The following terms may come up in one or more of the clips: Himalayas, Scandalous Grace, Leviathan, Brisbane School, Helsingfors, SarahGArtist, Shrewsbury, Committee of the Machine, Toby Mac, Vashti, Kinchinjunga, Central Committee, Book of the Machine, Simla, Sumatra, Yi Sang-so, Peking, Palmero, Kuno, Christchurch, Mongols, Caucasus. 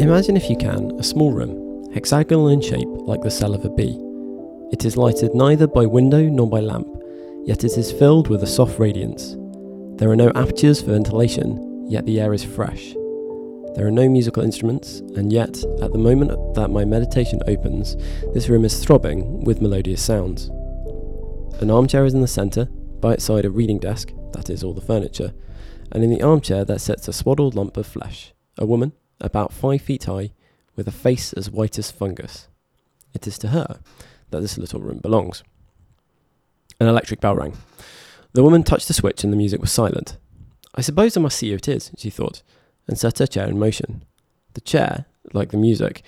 Imagine, if you can, a small room, hexagonal in shape like the cell of a bee. It is lighted neither by window nor by lamp, yet it is filled with a soft radiance. There are no apertures for ventilation, yet the air is fresh. There are no musical instruments, and yet, at the moment that my meditation opens, this room is throbbing with melodious sounds. An armchair is in the centre, by its side a reading desk, that is all the furniture, and in the armchair there sits a swaddled lump of flesh, a woman, about 5 feet high, with a face as white as fungus. It is to her that this little room belongs. An electric bell rang. The woman touched the switch and the music was silent. "I suppose I must see who it is," she thought, and set her chair in motion. The chair, like the music,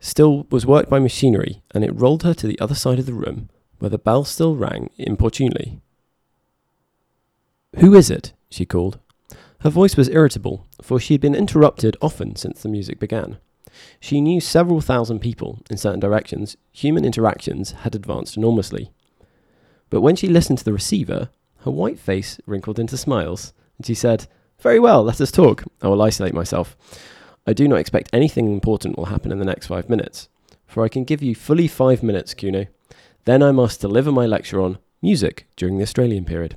still was worked by machinery, and it rolled her to the other side of the room, where the bell still rang importunately. "Who is it?" she called. Her voice was irritable, for she had been interrupted often since the music began. She knew several thousand people in certain directions. Human interactions had advanced enormously. But when she listened to the receiver, her white face wrinkled into smiles, and she said, "Very well, let us talk. I will isolate myself. I do not expect anything important will happen in the next 5 minutes, for I can give you fully 5 minutes, Kuno. Then I must deliver my lecture on music during the Australian period."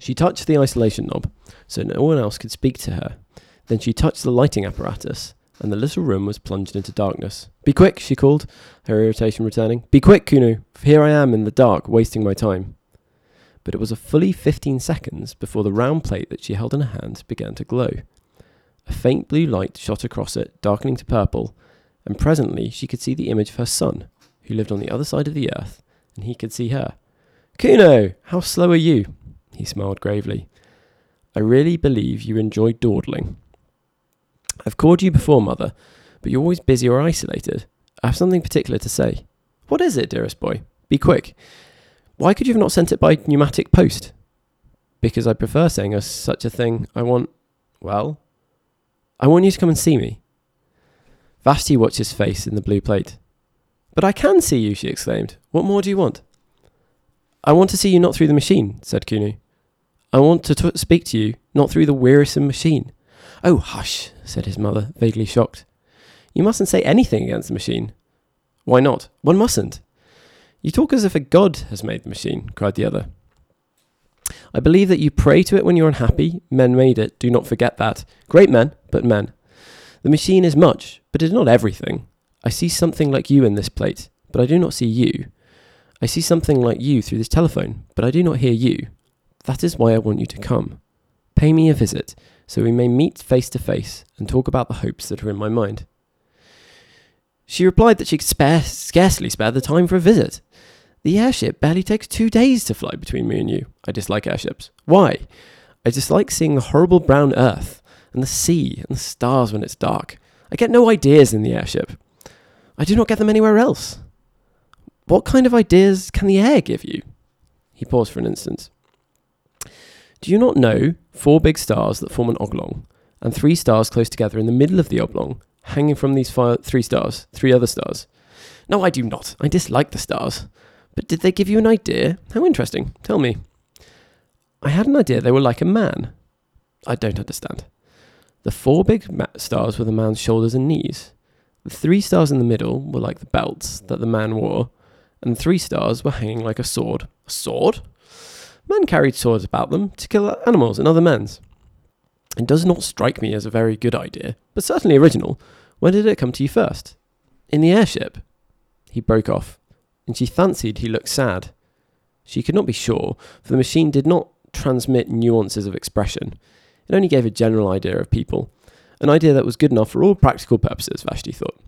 She touched the isolation knob, so no one else could speak to her. Then she touched the lighting apparatus, and the little room was plunged into darkness. "Be quick," she called, her irritation returning. "Be quick, Kuno, for here I am in the dark, wasting my time." But it was a fully 15 seconds before the round plate that she held in her hand began to glow. A faint blue light shot across it, darkening to purple, and presently she could see the image of her son, who lived on the other side of the earth, and he could see her. "Kuno, how slow are you?" He smiled gravely. "I really believe you enjoy dawdling. I've called you before, Mother, but you're always busy or isolated. I have something particular to say." "What is it, dearest boy? Be quick. Why could you have not sent it by pneumatic post?" "Because I prefer saying such a thing. I want you to come and see me." Vashti watched his face in the blue plate. "But I can see you," she exclaimed. "What more do you want?" "I want to see you not through the machine," said Kuno. "I want to speak to you, not through the wearisome machine." "Oh, hush," said his mother, vaguely shocked. "You mustn't say anything against the machine." "Why not? One mustn't." "You talk as if a god has made the machine," cried the other. "I believe that you pray to it when you're unhappy. Men made it, do not forget that. Great men, but men. The machine is much, but it is not everything. I see something like you in this plate, but I do not see you. I see something like you through this telephone, but I do not hear you. That is why I want you to come. Pay me a visit, so we may meet face to face and talk about the hopes that are in my mind." She replied that she could scarcely spare the time for a visit. "The airship barely takes 2 days to fly between me and you. I dislike airships. Why? I dislike seeing the horrible brown earth, and the sea, and the stars when it's dark. I get no ideas in the airship. I do not get them anywhere else. What kind of ideas can the air give you?" He paused for an instant. "Do you not know 4 big stars that form an oblong, and 3 stars close together in the middle of the oblong, hanging from these 3 stars, 3 other stars?" "No, I do not. I dislike the stars. But did they give you an idea? How interesting. Tell me." "I had an idea they were like a man." "I don't understand." "The 4 big stars were the man's shoulders and knees. The 3 stars in the middle were like the belts that the man wore, and the 3 stars were hanging like a sword." "A sword?" "Men carried swords about them to kill animals and other men's. It does not strike me as a very good idea, but certainly original. When did it come to you first?" "In the airship." He broke off, and she fancied he looked sad. She could not be sure, for the machine did not transmit nuances of expression. It only gave a general idea of people, an idea that was good enough for all practical purposes, Vashti thought.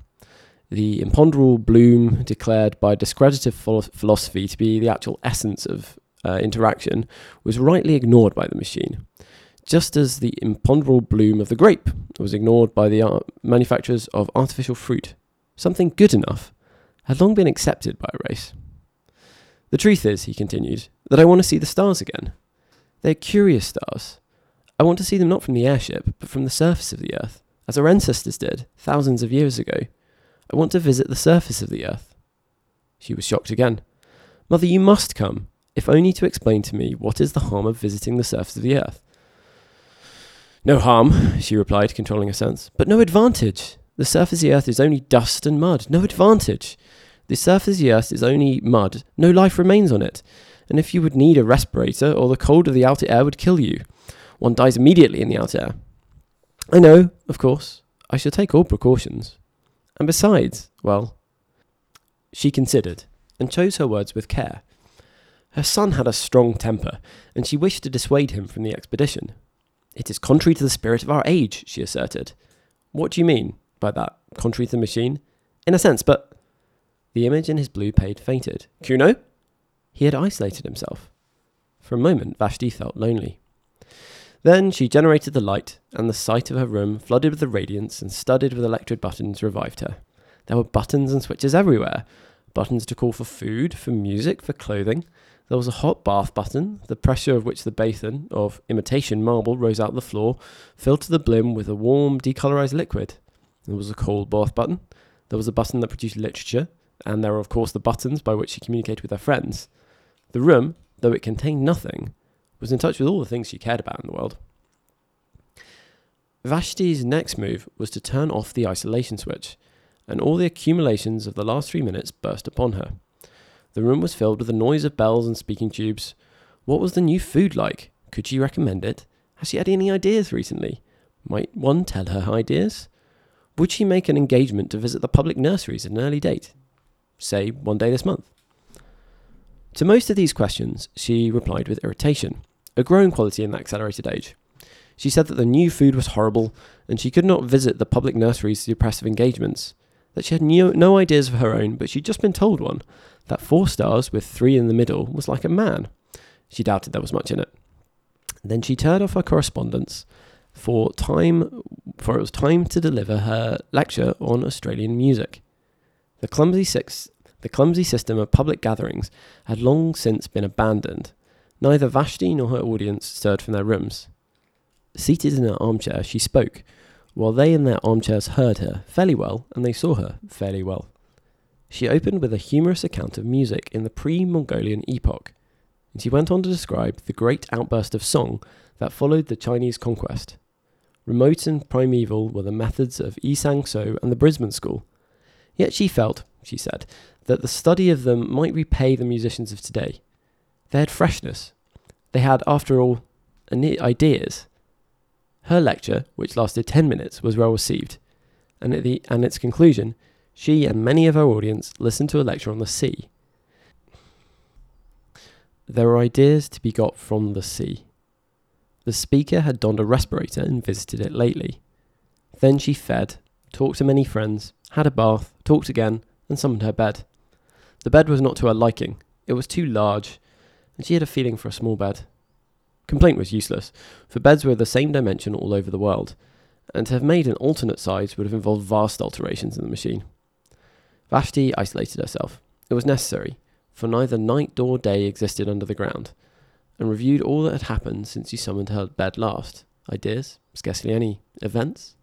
The imponderable bloom declared by discredited philosophy to be the actual essence of interaction was rightly ignored by the machine, just as the imponderable bloom of the grape was ignored by the manufacturers of artificial fruit. Something good enough had long been accepted by a race. "The truth is," he continued, "that I want to see the stars again. They are curious stars. I want to see them not from the airship, but from the surface of the earth, as our ancestors did thousands of years ago. I want to visit the surface of the earth." She was shocked again. "Mother, you must come, if only to explain to me what is the harm of visiting the surface of the earth." "No harm," she replied, controlling her sense, "but no advantage. The surface of the earth is only dust and mud. No advantage. The surface of the earth is only mud. No life remains on it. And if you would need a respirator, or the cold of the outer air would kill you. One dies immediately in the outer air. I know, of course. I shall take all precautions. And besides, well..." She considered, and chose her words with care. Her son had a strong temper, and she wished to dissuade him from the expedition. "It is contrary to the spirit of our age," she asserted. "What do you mean by that? Contrary to the machine?" "In a sense, but..." The image in his blue page fainted. "Kuno?" He had isolated himself. For a moment, Vashti felt lonely. Then she generated the light, and the sight of her room, flooded with the radiance and studded with electric buttons, revived her. There were buttons and switches everywhere. Buttons to call for food, for music, for clothing. There was a hot bath button, the pressure of which the basin of imitation marble rose out of the floor, filled to the brim with a warm, decolorized liquid. There was a cold bath button. There was a button that produced literature, and there were, of course, the buttons by which she communicated with her friends. The room, though it contained nothing, was in touch with all the things she cared about in the world. Vashti's next move was to turn off the isolation switch, and all the accumulations of the last 3 minutes burst upon her. The room was filled with the noise of bells and speaking tubes. What was the new food like? Could she recommend it? Had she had any ideas recently? Might one tell her ideas? Would she make an engagement to visit the public nurseries at an early date? Say, one day this month. To most of these questions, she replied with irritation, a growing quality in the accelerated age. She said that the new food was horrible, and she could not visit the public nurseries to oppressive engagements, that she had no ideas of her own, but she'd just been told one, that 4 stars with 3 in the middle was like a man. She doubted there was much in it. Then she turned off her correspondence, for it was time to deliver her lecture on Australian music. The clumsy system of public gatherings had long since been abandoned. Neither Vashti nor her audience stirred from their rooms. Seated in her armchair, she spoke, while they in their armchairs heard her fairly well, and they saw her fairly well. She opened with a humorous account of music in the pre-Mongolian epoch, and she went on to describe the great outburst of song that followed the Chinese conquest. Remote and primeval were the methods of Yi Sang-so and the Brisbane School. Yet she felt, she said, that the study of them might repay the musicians of today. They had freshness. They had, after all, ideas. Her lecture, which lasted 10 minutes, was well received, and at its conclusion, she and many of her audience listened to a lecture on the sea. There were ideas to be got from the sea. The speaker had donned a respirator and visited it lately. Then she fed, talked to many friends, had a bath, talked again, and summoned her bed. The bed was not to her liking. It was too large, and she had a feeling for a small bed. Complaint was useless, for beds were of the same dimension all over the world, and to have made an alternate size would have involved vast alterations in the machine. Vashti isolated herself. It was necessary, for neither night nor day existed under the ground, and reviewed all that had happened since she summoned her bed last. Ideas? Scarcely any. Events?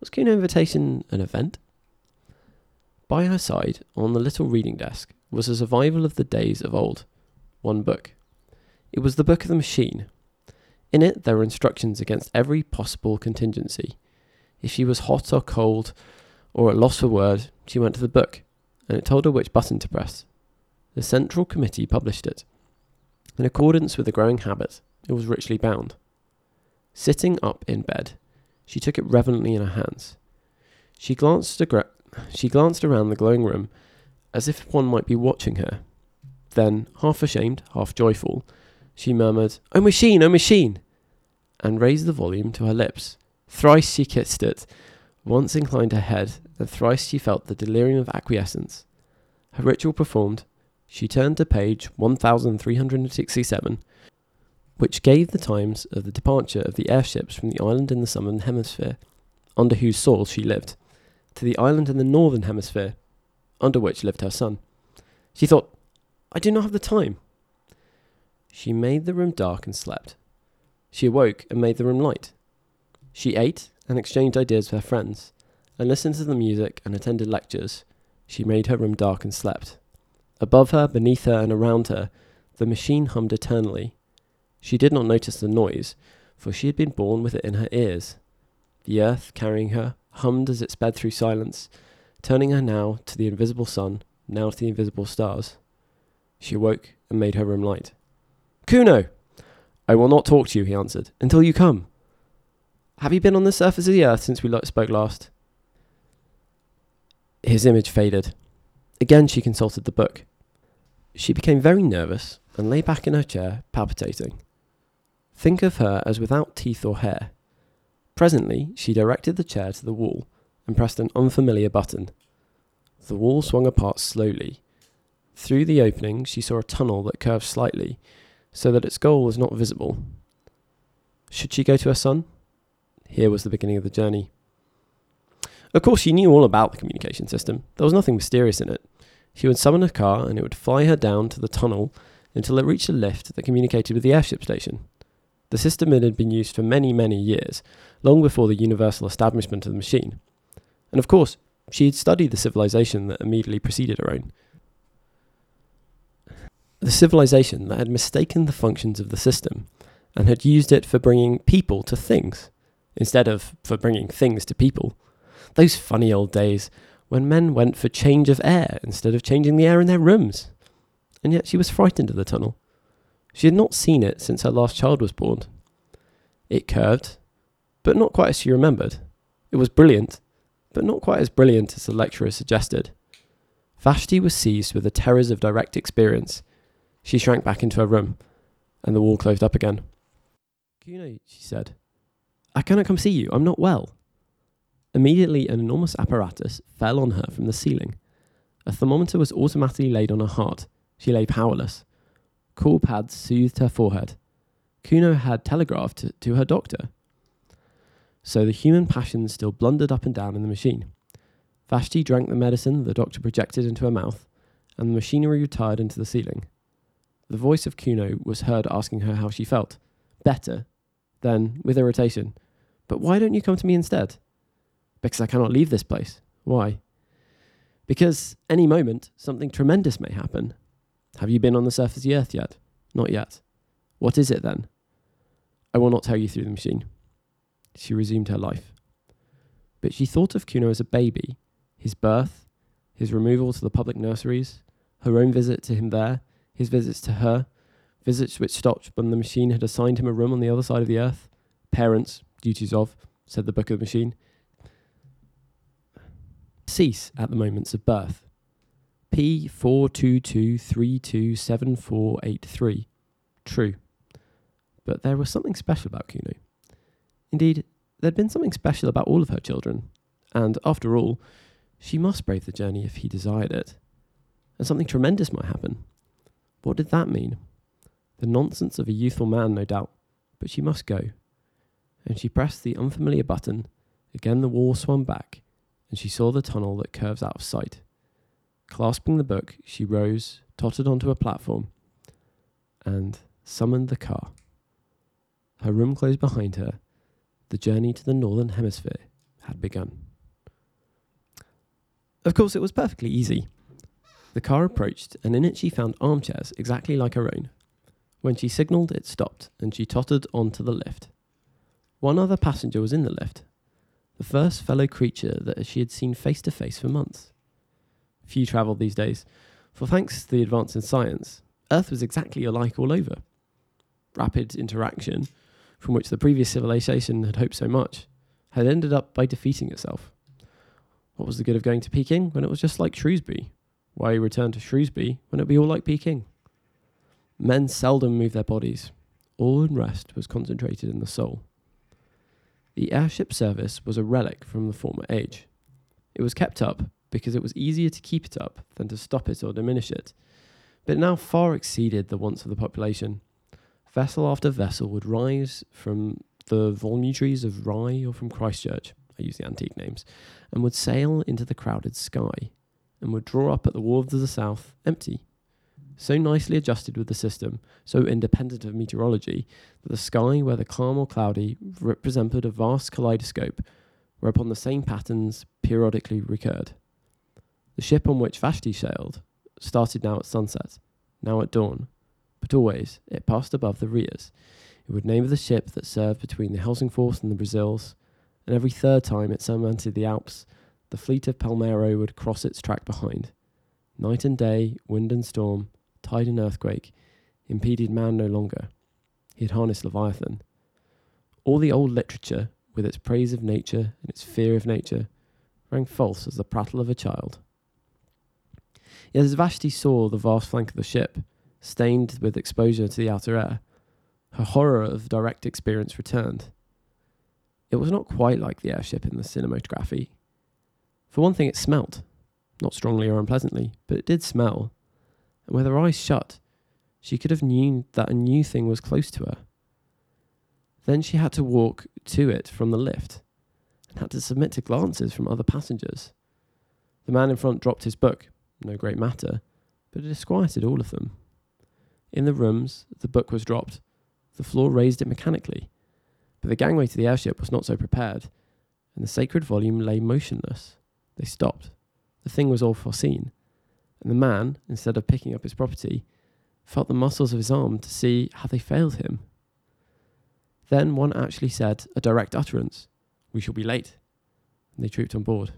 Was Kuno's invitation an event? By her side, on the little reading desk, was a survival of the days of old, one book. It was the Book of the Machine. In it there were instructions against every possible contingency. If she was hot or cold, or at loss for word, she went to the book, and it told her which button to press. The Central Committee published it. In accordance with the growing habit, it was richly bound. Sitting up in bed, she took it reverently in her hands. She glanced around the glowing room as if one might be watching her. Then, half ashamed, half joyful, she murmured, "Oh machine, oh machine!" and raised the volume to her lips. Thrice she kissed it, once inclined her head, and thrice she felt the delirium of acquiescence. Her ritual performed, she turned to page 1367, which gave the times of the departure of the airships from the island in the southern hemisphere, under whose soil she lived, to the island in the northern hemisphere, under which lived her son. She thought, "I do not have the time." She made the room dark and slept. She awoke and made the room light. She ate and exchanged ideas with her friends, and listened to the music and attended lectures. She made her room dark and slept. Above her, beneath her, and around her, the machine hummed eternally. She did not notice the noise, for she had been born with it in her ears. The earth, carrying her, hummed as it sped through silence, turning her now to the invisible sun, now to the invisible stars. She awoke and made her room light. "Kuno!" "I will not talk to you," he answered, "until you come." "Have you been on the surface of the earth since we spoke last?" His image faded. Again she consulted the book. She became very nervous and lay back in her chair, palpitating. Think of her as without teeth or hair. Presently she directed the chair to the wall and pressed an unfamiliar button. The wall swung apart slowly. Through the opening she saw a tunnel that curved slightly, so that its goal was not visible. Should she go to her son? Here was the beginning of the journey. Of course, she knew all about the communication system. There was nothing mysterious in it. She would summon a car and it would fly her down to the tunnel until it reached a lift that communicated with the airship station. The system had been used for many, many years, long before the universal establishment of the machine. And of course, she had studied the civilization that immediately preceded her own. The civilization that had mistaken the functions of the system and had used it for bringing people to things, instead of for bringing things to people. Those funny old days when men went for change of air instead of changing the air in their rooms. And yet she was frightened of the tunnel. She had not seen it since her last child was born. It curved, but not quite as she remembered. It was brilliant, but not quite as brilliant as the lecturer suggested. Vashti was seized with the terrors of direct experience. She shrank back into her room, and the wall closed up again. "Kuno," she said, "I cannot come see you. I'm not well." Immediately, an enormous apparatus fell on her from the ceiling. A thermometer was automatically laid on her heart. She lay powerless. Cool pads soothed her forehead. Kuno had telegraphed to her doctor. So the human passion still blundered up and down in the machine. Vashti drank the medicine the doctor projected into her mouth, and the machinery retired into the ceiling. The voice of Kuno was heard asking her how she felt. Better. Then, with irritation, "But why don't you come to me instead?" "Because I cannot leave this place." "Why?" "Because any moment, something tremendous may happen." "Have you been on the surface of the earth yet?" "Not yet." "What is it then?" "I will not tell you through the machine." She resumed her life. But she thought of Kuno as a baby, his birth, his removal to the public nurseries, her own visit to him there, his visits to her, visits which stopped when the machine had assigned him a room on the other side of the earth. "Parents, duties of," said the Book of the Machine, "cease at the moments of birth." P422327483. True. But there was something special about Kuno. Indeed, there'd been something special about all of her children, and after all, she must brave the journey if he desired it. And something tremendous might happen. What did that mean? The nonsense of a youthful man, no doubt, but she must go. And she pressed the unfamiliar button. Again the wall swung back, and she saw the tunnel that curves out of sight. Clasping the book, she rose, tottered onto a platform, and summoned the car. Her room closed behind her. The journey to the Northern Hemisphere had begun. Of course, it was perfectly easy. The car approached, and in it she found armchairs exactly like her own. When she signalled, it stopped, and she tottered onto the lift. One other passenger was in the lift. The first fellow creature that she had seen face to face for months. Few travelled these days, for thanks to the advance in science, Earth was exactly alike all over. Rapid interaction, from which the previous civilization had hoped so much, had ended up by defeating itself. What was the good of going to Peking when it was just like Shrewsbury? Why return to Shrewsbury when it would be all like Peking? Men seldom moved their bodies. All unrest was concentrated in the soul. The airship service was a relic from the former age. It was kept up because it was easier to keep it up than to stop it or diminish it, but it now far exceeded the wants of the population. Vessel after vessel would rise from the volutaries of Rye or from Christchurch, I use the antique names, and would sail into the crowded sky, and would draw up at the wharves of the south, empty. So nicely adjusted with the system, so independent of meteorology, that the sky, whether calm or cloudy, represented a vast kaleidoscope, whereupon the same patterns periodically recurred. The ship on which Vashti sailed started now at sunset, now at dawn, but always it passed above the RIAs, It would name of the ship that served between the Helsingfors and the Brazils, and every third time it surmounted the Alps, the fleet of Palmero would cross its track behind. Night and day, wind and storm, tide and earthquake, impeded man no longer. He had harnessed Leviathan. All the old literature, with its praise of nature and its fear of nature, rang false as the prattle of a child. Yet as Vashti saw the vast flank of the ship, stained with exposure to the outer air, her horror of direct experience returned. It was not quite like the airship in the cinematography. For one thing, it smelt, not strongly or unpleasantly, but it did smell, and with her eyes shut, she could have known that a new thing was close to her. Then she had to walk to it from the lift, and had to submit to glances from other passengers. The man in front dropped his book, no great matter, but it disquieted all of them. In the rooms, the book was dropped, the floor raised it mechanically, but the gangway to the airship was not so prepared, and the sacred volume lay motionless. They stopped. The thing was all foreseen, and the man, instead of picking up his property, felt the muscles of his arm to see how they failed him. Then one actually said a direct utterance, "We shall be late," and they trooped on board,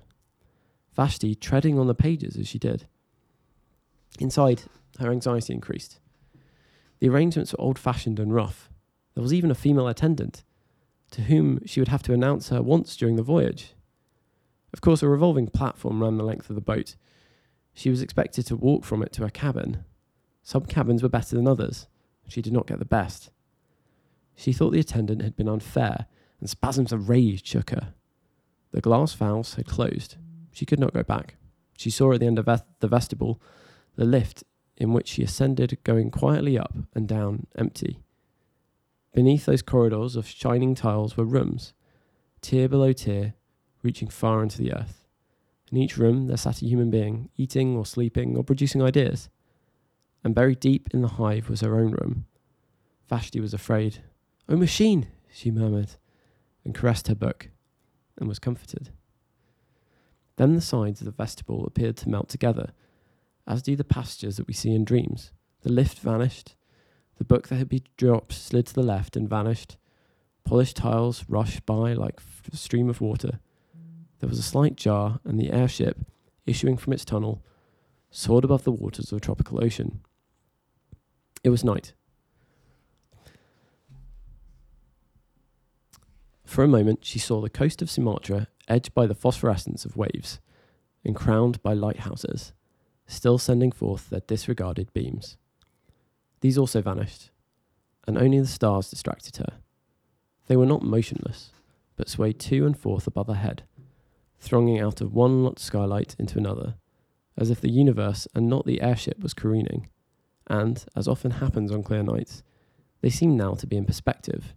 Vashti treading on the pages as she did. Inside, her anxiety increased. The arrangements were old-fashioned and rough. There was even a female attendant, to whom she would have to announce her wants during the voyage. Of course, a revolving platform ran the length of the boat. She was expected to walk from it to her cabin. Some cabins were better than others, but she did not get the best. She thought the attendant had been unfair, and spasms of rage shook her. The glass valves had closed. She could not go back. She saw at the end of the vestibule the lift in which she ascended, going quietly up and down, empty. Beneath those corridors of shining tiles were rooms, tier below tier, reaching far into the earth. In each room there sat a human being, eating or sleeping or producing ideas. And buried deep in the hive was her own room. Vashti was afraid. "Oh, machine," she murmured, and caressed her book, and was comforted. Then the sides of the vestibule appeared to melt together, as do the passages that we see in dreams. The lift vanished. The book that had been dropped slid to the left and vanished. Polished tiles rushed by like a stream of water. There was a slight jar, and the airship, issuing from its tunnel, soared above the waters of a tropical ocean. It was night. For a moment, she saw the coast of Sumatra edged by the phosphorescence of waves and crowned by lighthouses, still sending forth their disregarded beams. These also vanished, and only the stars distracted her. They were not motionless, but swayed to and forth above her head, thronging out of one skylight into another, as if the universe and not the airship was careening, and, as often happens on clear nights, they seemed now to be in perspective,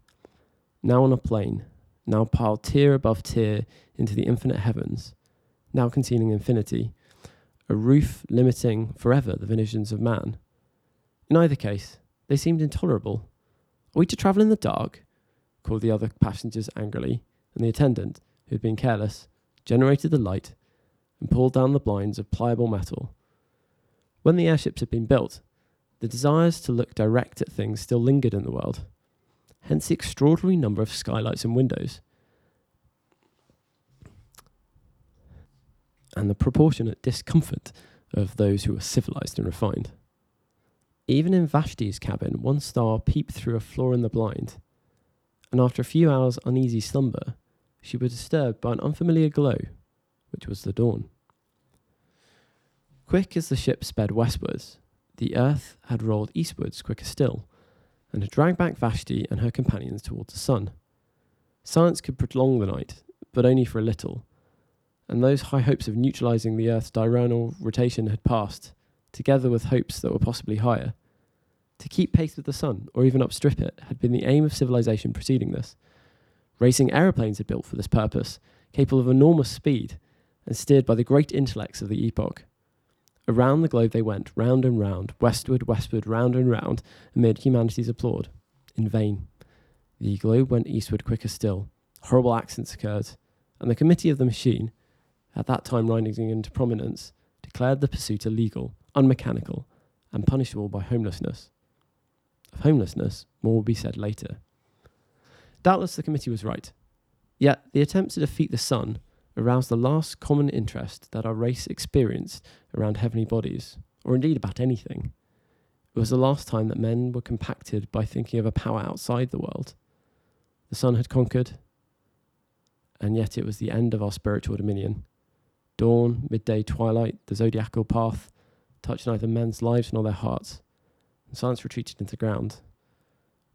now on a plane, now piled tier above tier into the infinite heavens, now concealing infinity, a roof limiting forever the visions of man. In either case, they seemed intolerable. "Are we to travel in the dark?" called the other passengers angrily, and the attendant, who had been careless, generated the light, and pulled down the blinds of pliable metal. When the airships had been built, the desires to look direct at things still lingered in the world, hence the extraordinary number of skylights and windows, and the proportionate discomfort of those who were civilized and refined. Even in Vashti's cabin, one star peeped through a flaw in the blind, and after a few hours' uneasy slumber, she was disturbed by an unfamiliar glow, which was the dawn. Quick as the ship sped westwards, the earth had rolled eastwards quicker still, and had dragged back Vashti and her companions towards the sun. Science could prolong the night, but only for a little, and those high hopes of neutralizing the earth's diurnal rotation had passed, together with hopes that were possibly higher. To keep pace with the sun, or even outstrip it, had been the aim of civilization preceding this. Racing aeroplanes had built for this purpose, capable of enormous speed, and steered by the great intellects of the epoch. Around the globe they went, round and round, westward, westward, round and round, amid humanity's applaud. In vain. The globe went eastward quicker still. Horrible accidents occurred, and the Committee of the Machine, at that time rising into prominence, declared the pursuit illegal, unmechanical, and punishable by homelessness. Of homelessness, more will be said later. Doubtless the committee was right. Yet the attempt to defeat the sun aroused the last common interest that our race experienced around heavenly bodies, or indeed about anything. It was the last time that men were compacted by thinking of a power outside the world. The sun had conquered, and yet it was the end of our spiritual dominion. Dawn, midday, twilight, the zodiacal path, touched neither men's lives nor their hearts, and science retreated into the ground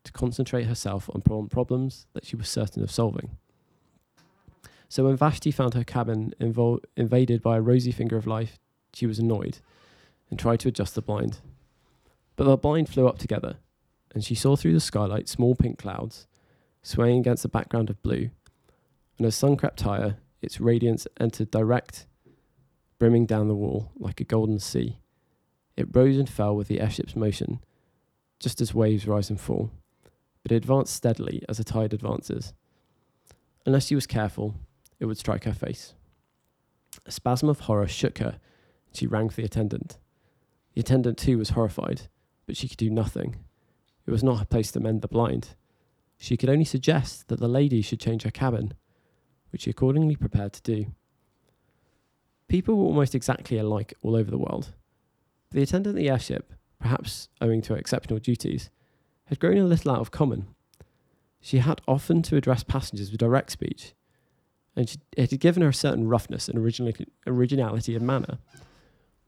to concentrate herself on problems that she was certain of solving. So when Vashti found her cabin invaded by a rosy finger of life, she was annoyed and tried to adjust the blind. But the blind flew up together, and she saw through the skylight small pink clouds swaying against a background of blue, and as sun crept higher, its radiance entered direct, brimming down the wall like a golden sea. It rose and fell with the airship's motion, just as waves rise and fall, but it advanced steadily as a tide advances. Unless she was careful, it would strike her face. A spasm of horror shook her, and she rang for the attendant. The attendant, too, was horrified, but she could do nothing. It was not her place to mend the blind. She could only suggest that the lady should change her cabin, which she accordingly prepared to do. People were almost exactly alike all over the world. The attendant at the airship, perhaps owing to her exceptional duties, had grown a little out of common. She had often to address passengers with direct speech, and it had given her a certain roughness and originality of manner.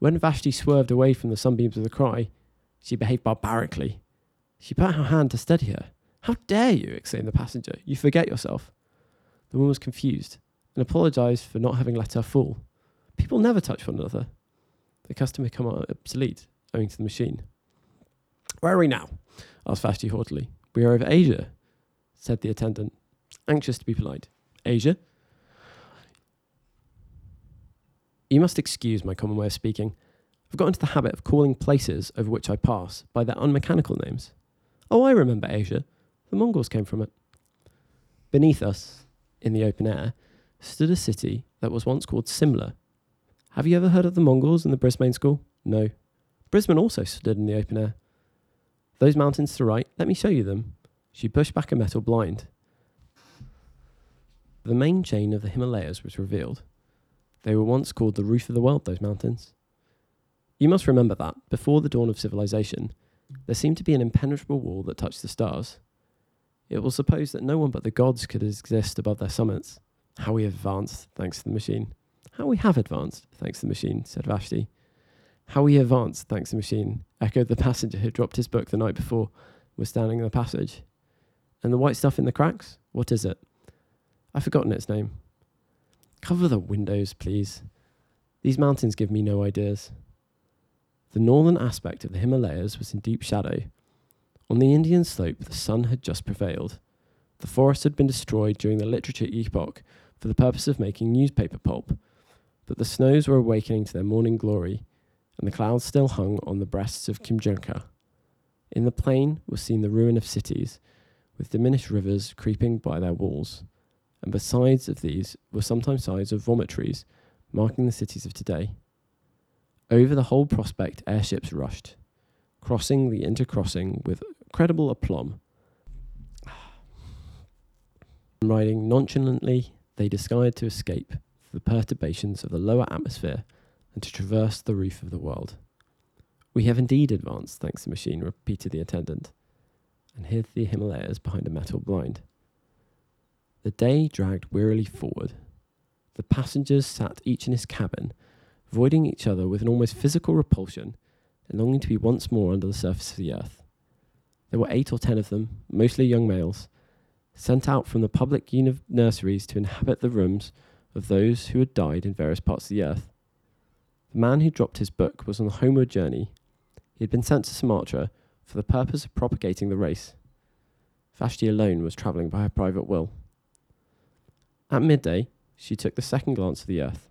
When Vashti swerved away from the sunbeams of the cry, she behaved barbarically. She put out her hand to steady her. "How dare you!" exclaimed the passenger. "You forget yourself." The woman was confused and apologised for not having let her fall. People never touch one another. The custom had come obsolete owing to the machine. "Where are we now?" asked Vashti haughtily. "We are over Asia," said the attendant, anxious to be polite. "Asia? You must excuse my common way of speaking. I've got into the habit of calling places over which I pass by their unmechanical names. Oh, I remember Asia. The Mongols came from it." Beneath us, in the open air, stood a city that was once called Simla. Have you ever heard of the Mongols and the Brisbane School? No. Brisbane also stood in the open air. "Those mountains to the right, let me show you them." She pushed back a metal blind. The main chain of the Himalayas was revealed. They were once called the roof of the world, those mountains. You must remember that, before the dawn of civilization, there seemed to be an impenetrable wall that touched the stars. It was supposed that no one but the gods could exist above their summits. "How we have advanced, thanks to the machine." "How we have advanced, thanks to the machine," said Vashti. "How we advanced, thanks to the machine," echoed the passenger who dropped his book the night before, was standing in the passage. "And the white stuff in the cracks? What is it?" "I've forgotten its name." "Cover the windows, please. These mountains give me no ideas." The northern aspect of the Himalayas was in deep shadow. On the Indian slope, the sun had just prevailed. The forest had been destroyed during the literature epoch for the purpose of making newspaper pulp, but the snows were awakening to their morning glory, and the clouds still hung on the breasts of Kinchinjunga. In the plain was seen the ruin of cities, with diminished rivers creeping by their walls, and besides of these were sometimes signs of vomitories marking the cities of today. Over the whole prospect airships rushed, crossing the intercrossing with credible aplomb. Riding nonchalantly, they discarded to escape the perturbations of the lower atmosphere and to traverse the roof of the world. "We have indeed advanced, thanks to the machine," repeated the attendant, and hid the Himalayas behind a metal blind. The day dragged wearily forward. The passengers sat each in his cabin, avoiding each other with an almost physical repulsion, and longing to be once more under the surface of the earth. There were 8 or 10 of them, mostly young males, sent out from the public nurseries to inhabit the rooms of those who had died in various parts of the earth. The man who dropped his book was on a homeward journey. He had been sent to Sumatra for the purpose of propagating the race. Vashti alone was travelling by her private will. At midday, she took the second glance of the earth.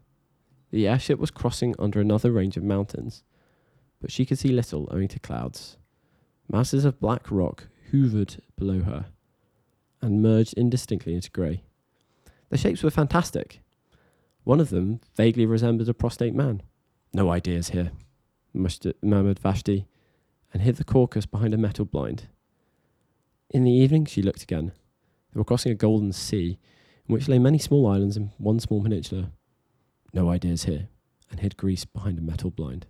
The airship was crossing under another range of mountains, but she could see little owing to clouds. Masses of black rock hovered below her and merged indistinctly into grey. The shapes were fantastic. One of them vaguely resembled a prostrate man. "No ideas here," murmured Vashti, and hid the Caucasus behind a metal blind. In the evening she looked again. They were crossing a golden sea in which lay many small islands and one small peninsula. No ideas here, and hid Greece behind a metal blind.